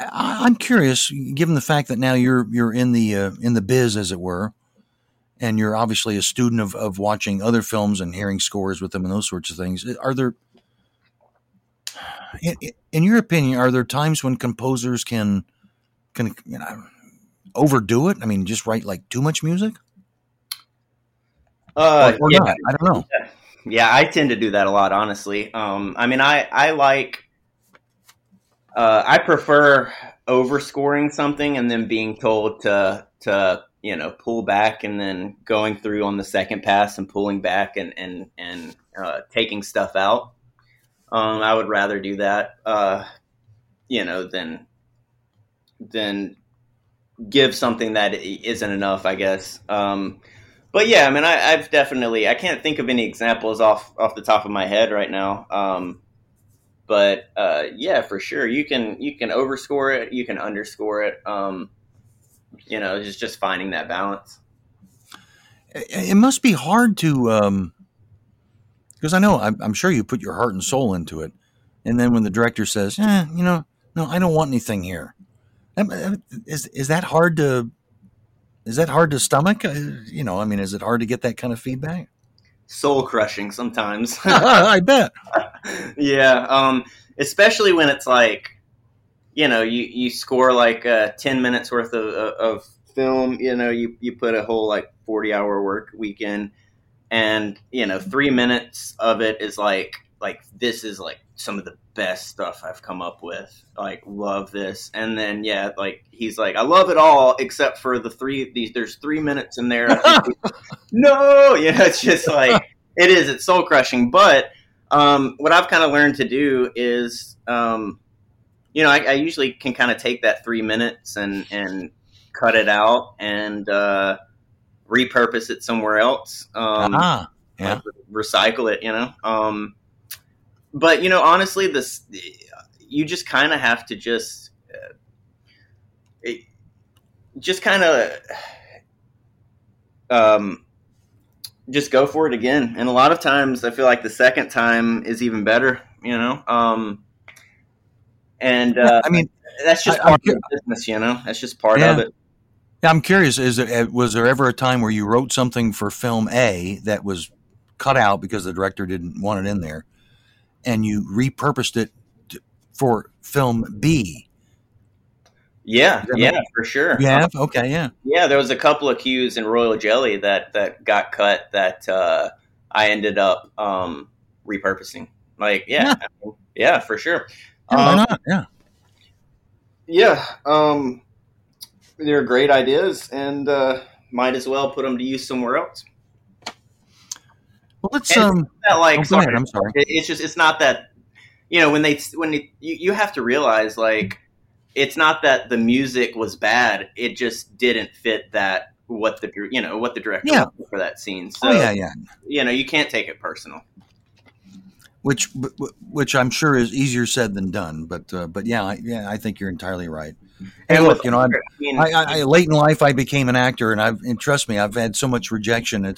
I'm curious, given the fact that now you're in the biz, as it were, and you're obviously a student of watching other films and hearing scores with them and those sorts of things. Are there, in your opinion, are there times when composers can overdo it? I mean, just write like too much music? Or not? I don't know. Yeah, I tend to do that a lot, honestly. I mean, I like, I prefer overscoring something and then being told to pull back and then going through on the second pass and pulling back and taking stuff out. I would rather do that, than give something that isn't enough, I guess. But yeah, I mean, I've definitely, I can't think of any examples off the top of my head right now. But yeah, for sure. You can overscore it. You can underscore it. Just finding that balance. It must be hard to, because I know, I'm sure you put your heart and soul into it. And then when the director says, no, I don't want anything here. Is that hard to stomach? Is it hard to get that kind of feedback? Soul crushing sometimes. I bet. Yeah. Especially when it's like, you score like 10 minutes worth of film, you put a whole like 40-hour work weekend and, 3 minutes of it is like, this is like some of the best stuff I've come up with. Like, love this. And then, yeah, like, he's like, I love it all, except for there's 3 minutes in there. No, it's just like, it's soul crushing. But, what I've kind of learned to do is, I usually can kind of take that 3 minutes and cut it out and, repurpose it somewhere else. Yeah. Recycle it, But, honestly, you just kind of have to just go for it again. And a lot of times I feel like the second time is even better, that's just part of the business, that's just part of it. I'm curious, was there ever a time where you wrote something for film A that was cut out because the director didn't want it in there? And you repurposed it for film B. Yeah, for sure. Yeah, okay, yeah. Yeah, there was a couple of cues in Royal Jelly that got cut that I ended up repurposing. Like, yeah, for sure. Why not? Yeah. Yeah, they're great ideas and might as well put them to use somewhere else. Well, I'm sorry. It's not that, you have to realize, like, it's not that the music was bad. It just didn't fit what the director wanted for that scene. So, you can't take it personal. Which I'm sure is easier said than done. But I think you're entirely right. Hey, and look, I late in life, I became an actor and trust me, I've had so much rejection.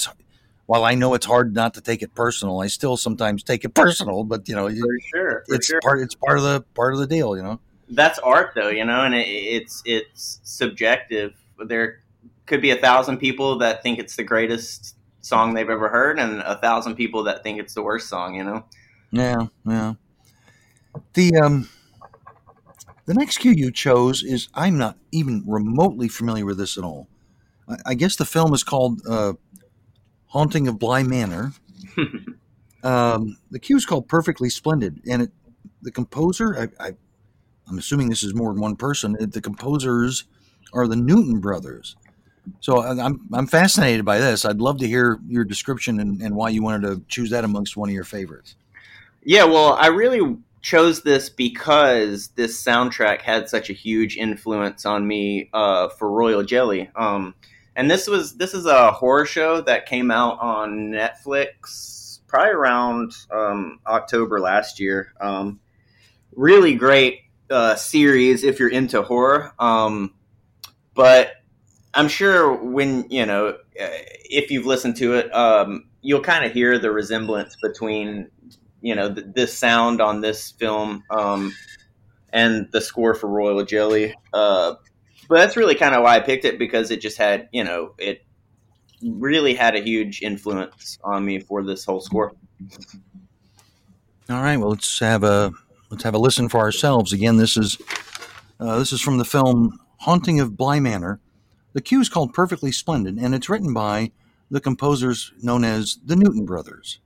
While I know it's hard not to take it personal, I still sometimes take it personal. But it's part of the deal. That's art, though. And it's subjective. There could be 1,000 people that think it's the greatest song they've ever heard, and 1,000 people that think it's the worst song. Yeah. The next cue you chose is I'm not even remotely familiar with this at all. I guess the film is called Haunting of Bly Manor. The cue is called Perfectly Splendid. And the composer, I'm assuming this is more than one person, the composers are the Newton Brothers. So I'm fascinated by this. I'd love to hear your description and why you wanted to choose that amongst one of your favorites. Yeah, well, I really chose this because this soundtrack had such a huge influence on me for Royal Jelly. And this is a horror show that came out on Netflix probably around October last year. Really great series if you're into horror. But I'm sure when if you've listened to it, you'll kind of hear the resemblance between this sound on this film and the score for Royal Jelly. But that's really kind of why I picked it, because it just had, you know, it really had a huge influence on me for this whole score. All right, well, let's have a listen for ourselves. Again, this is from the film Haunting of Bly Manor. The cue is called Perfectly Splendid, and it's written by the composers known as the Newton Brothers.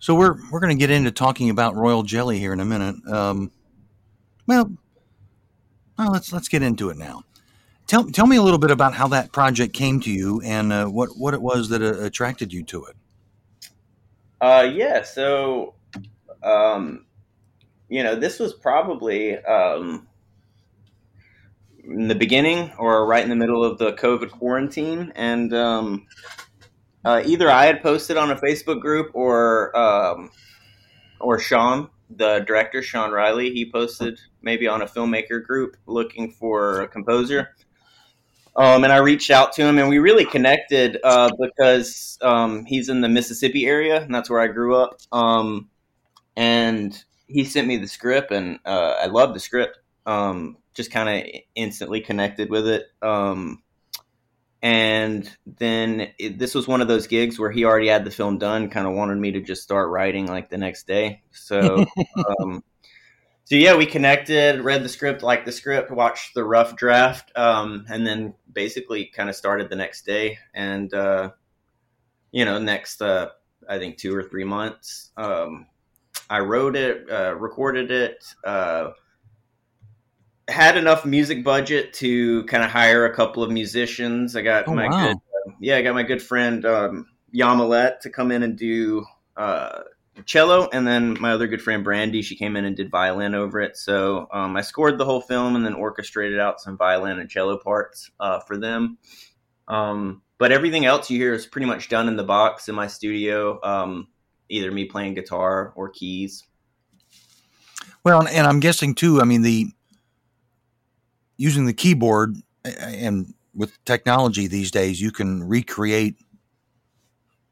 So we're going to get into talking about Royal Jelly here in a minute. Well, let's get into it now. Tell me a little bit about how that project came to you and what it was that attracted you to it. So this was probably in the beginning or right in the middle of the COVID quarantine, and either I had posted on a Facebook group or Sean, the director, Sean Riley, he posted maybe on a filmmaker group looking for a composer. And I reached out to him, and we really connected because he's in the Mississippi area, and that's where I grew up. And he sent me the script, and I loved the script. Just kind of instantly connected with it. And then this was one of those gigs where he already had the film done, kind of wanted me to just start writing like the next day. So, we connected, read the script, liked the script, watched the rough draft, and then basically kind of started the next day. And, next, I think 2 or 3 months, I wrote it, recorded it, had enough music budget to kind of hire a couple of musicians. I got my good friend Yamalette to come in and do cello, and then my other good friend Brandy, she came in and did violin over it. So I scored the whole film and then orchestrated out some violin and cello parts for them. But everything else you hear is pretty much done in the box in my studio, either me playing guitar or keys. Well, and I'm guessing too. I mean using the keyboard and with technology these days, you can recreate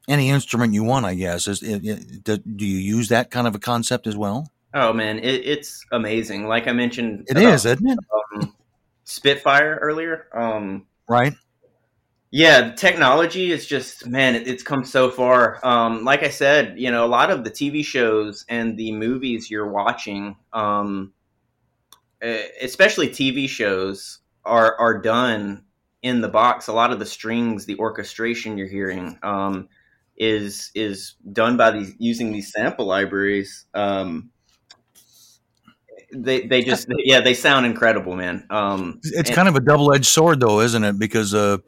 any instrument you want, I guess. Do you use that kind of a concept as well? Oh man, it's amazing. Like I mentioned, it is, isn't it? Spitfire earlier. Right. Yeah. Technology is just, man, it's come so far. Like I said, a lot of the TV shows and the movies you're watching, especially TV shows are done in the box. A lot of the strings, the orchestration you're hearing, is done by using these sample libraries. They sound incredible, man. It's kind of a double-edged sword, though, isn't it? Because I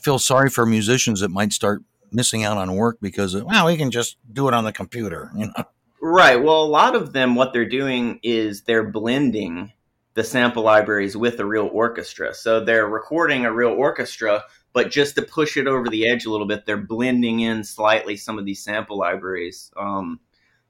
feel sorry for musicians that might start missing out on work because, we can just do it on the computer, you know? Right. Well, a lot of them, what they're doing is they're blending the sample libraries with a real orchestra. So they're recording a real orchestra, but just to push it over the edge a little bit, they're blending in slightly some of these sample libraries.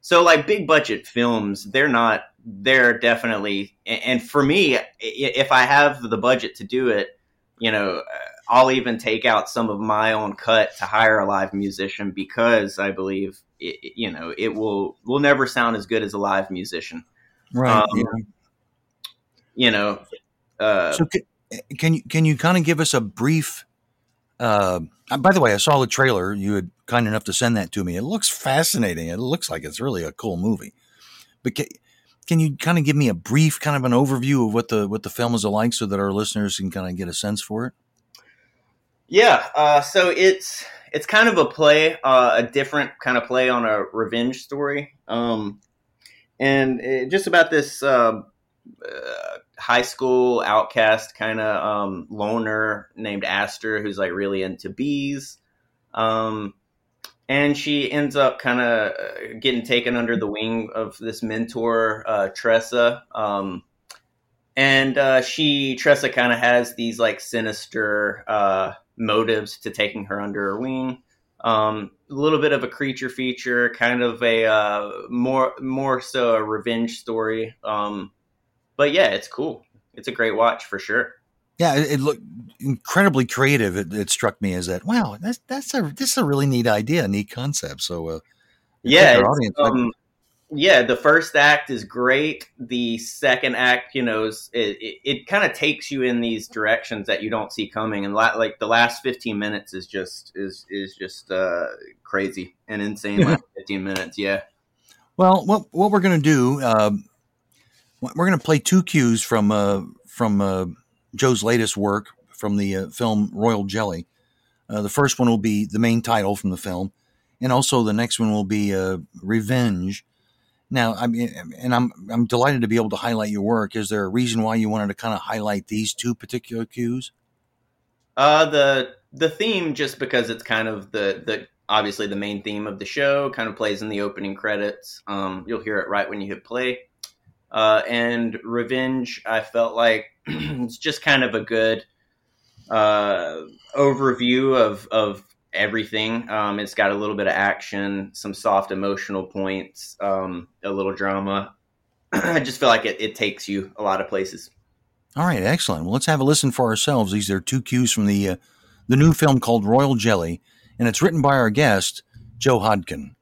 So like big budget films, they're definitely, and for me, if I have the budget to do it, you know, I'll even take out some of my own cut to hire a live musician because I believe, it will never sound as good as a live musician. Right. So can you kind of give us a brief, by the way, I saw the trailer. You were kind enough to send that to me. It looks fascinating. It looks like it's really a cool movie. But can you kind of give me a brief kind of an overview of what the film is like so that our listeners can kind of get a sense for it? Yeah. So it's kind of a play, a different kind of play on a revenge story. And just about this high school outcast kind of loner named Aster, who's like really into bees. And she ends up kind of getting taken under the wing of this mentor, Tressa. Tressa kind of has these like sinister motives to taking her under her wing. A little bit of a creature feature, kind of a more so a revenge story. But yeah, it's cool. It's a great watch for sure. Yeah, it looked incredibly creative. It struck me as that. Wow, that's a really neat idea, neat concept. So the first act is great. The second act, it kind of takes you in these directions that you don't see coming, and like the last 15 minutes is just crazy and insane. Last 15 minutes, yeah. Well, what we're gonna do? We're going to play two cues from Joe's latest work from the film Royal Jelly. The first one will be the main title from the film, and also the next one will be Revenge. Now, I mean, and I'm delighted to be able to highlight your work. Is there a reason why you wanted to kind of highlight these two particular cues? The theme, just because it's kind of the obviously the main theme of the show, kind of plays in the opening credits. You'll hear it right when you hit play. And Revenge, I felt like it's just kind of a good overview of everything. It's got a little bit of action, some soft emotional points, a little drama. I just feel like it takes you a lot of places. All right, excellent. Well, let's have a listen for ourselves. These are two cues from the new film called Royal Jelly, and it's written by our guest, Joe Hodgin.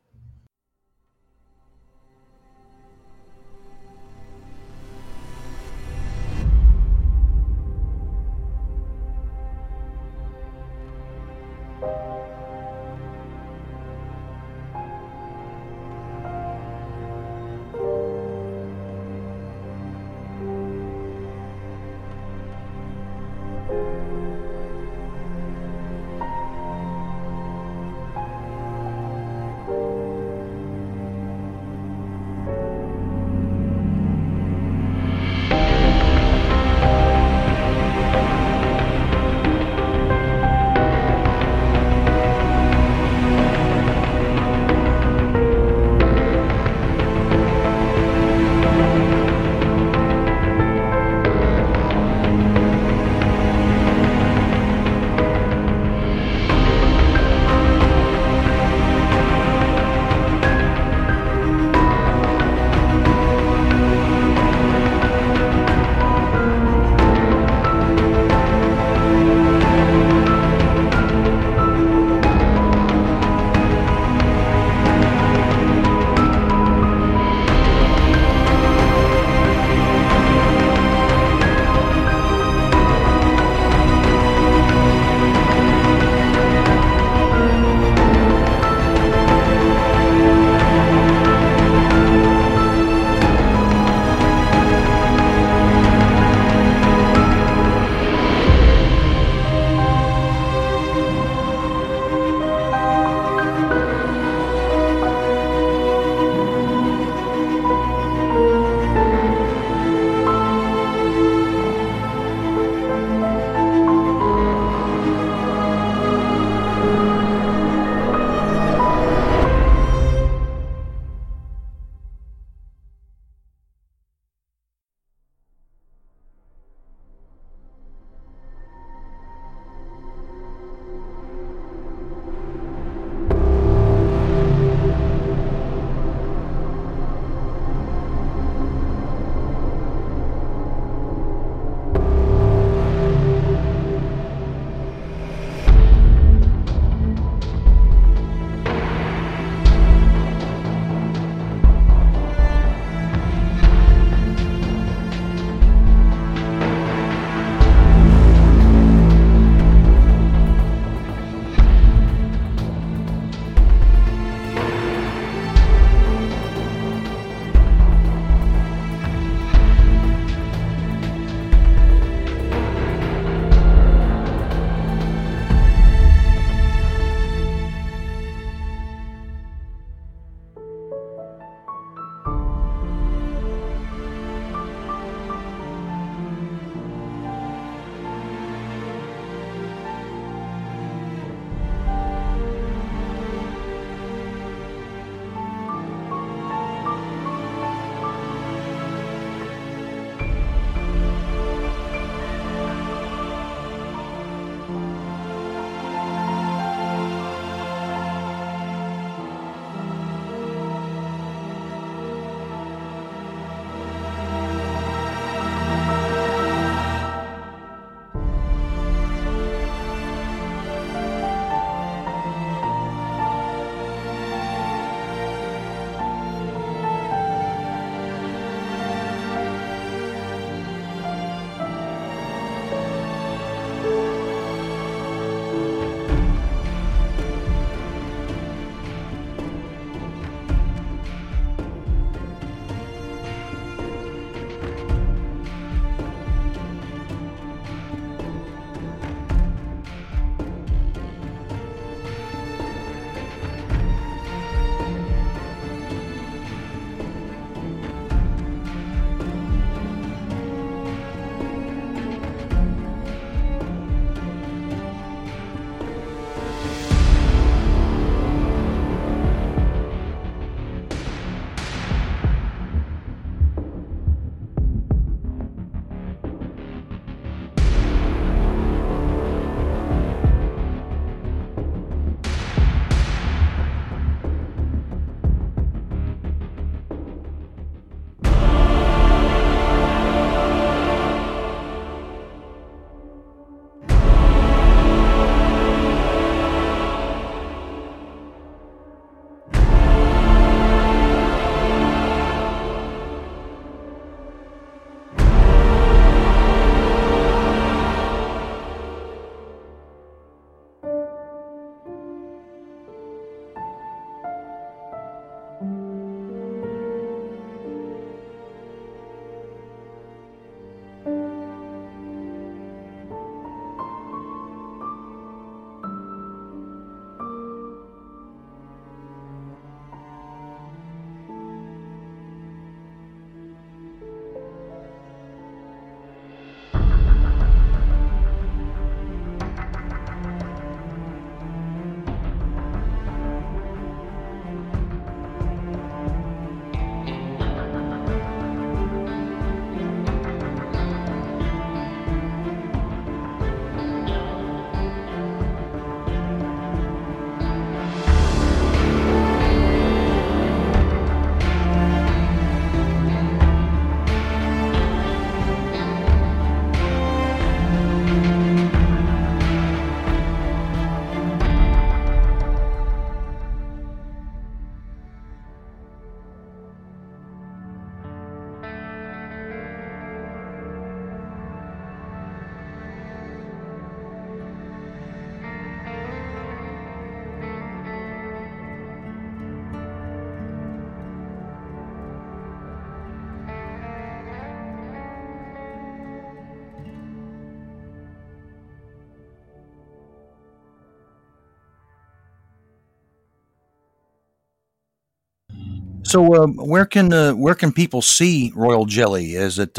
So where can people see Royal Jelly? Is it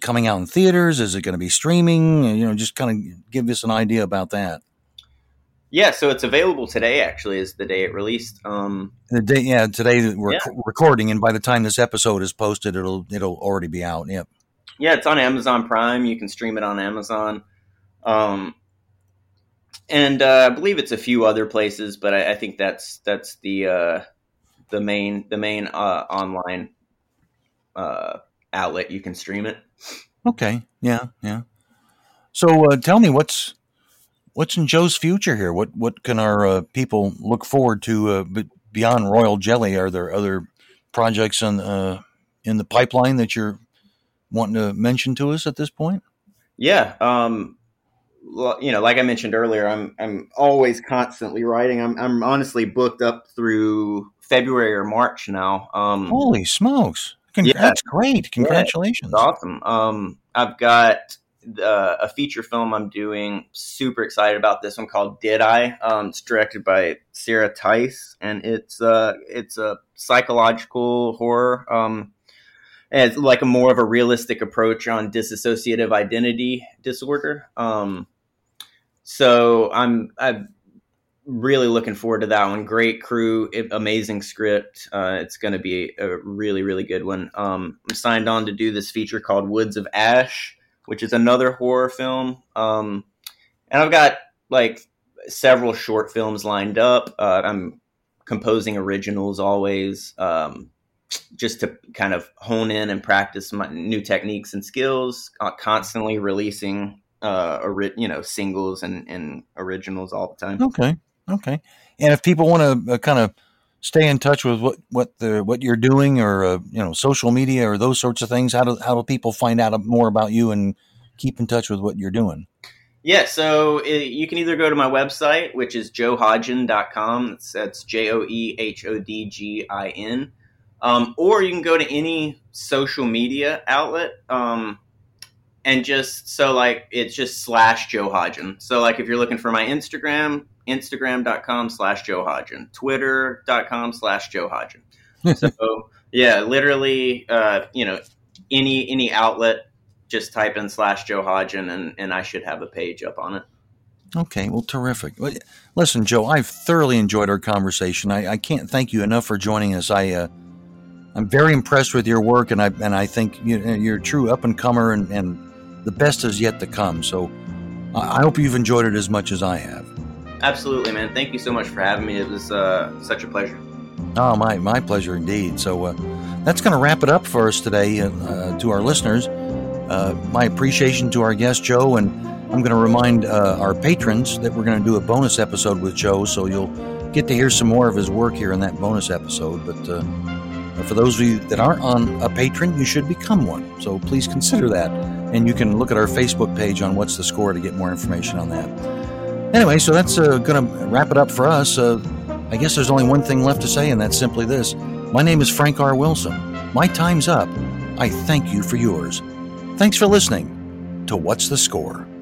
coming out in theaters? Is it going to be streaming? You know, just kind of give us an idea about that. Yeah, so it's available today. Actually, is the day it released. Recording, and by the time this episode is posted, it'll already be out. Yep. Yeah, it's on Amazon Prime. You can stream it on Amazon, and I believe it's a few other places, but I think that's the main online outlet you can stream it. Okay. Yeah. So tell me what's in Joe's future here? What can our people look forward to beyond Royal Jelly? Are there other projects in the pipeline that you're wanting to mention to us at this point? Yeah. You know, like I mentioned earlier, I'm always constantly writing. I'm honestly booked up through February or March now. Holy smokes. That's great. Congratulations. Yeah, that's awesome. I've got a feature film I'm doing. Super excited about this one called Did I? It's directed by Sarah Tice, and it's a psychological horror. It's like a more of a realistic approach on dissociative identity disorder. So I'm really looking forward to that one. Great crew, amazing script. It's going to be a really, really good one. I'm signed on to do this feature called Woods of Ash, which is another horror film. And I've got like several short films lined up. I'm composing originals always, just to kind of hone in and practice my new techniques and skills, constantly releasing singles and originals all the time. Okay. And if people want to kind of stay in touch with what you're doing, or social media or those sorts of things, how do people find out more about you and keep in touch with what you're doing? Yeah, so you can either go to my website, which is joehodgin.com. That's JOEHODGIN, or you can go to any social media outlet. And just so like it's just / Joe Hodgin. So like if you're looking for my Instagram, Instagram.com/Joe Hodgin, Twitter.com/Joe Hodgin. So yeah, literally, any outlet, just type in / Joe Hodgin and I should have a page up on it. Okay, well, terrific. Listen, Joe, I've thoroughly enjoyed our conversation. I can't thank you enough for joining us. I'm very impressed with your work, and I think you're a true up and comer, and the best is yet to come. So I hope you've enjoyed it as much as I have. Absolutely, man. Thank you so much for having me. It was such a pleasure. Oh, my pleasure indeed. So that's going to wrap it up for us today. To our listeners, my appreciation to our guest Joe, and I'm going to remind our patrons that we're going to do a bonus episode with Joe, so you'll get to hear some more of his work here in that bonus episode. But for those of you that aren't on a patron, you should become one. So please consider that. And you can look at our Facebook page on What's the Score to get more information on that. Anyway, so that's going to wrap it up for us. I guess there's only one thing left to say, and that's simply this. My name is Frank R. Wilson. My time's up. I thank you for yours. Thanks for listening to What's the Score.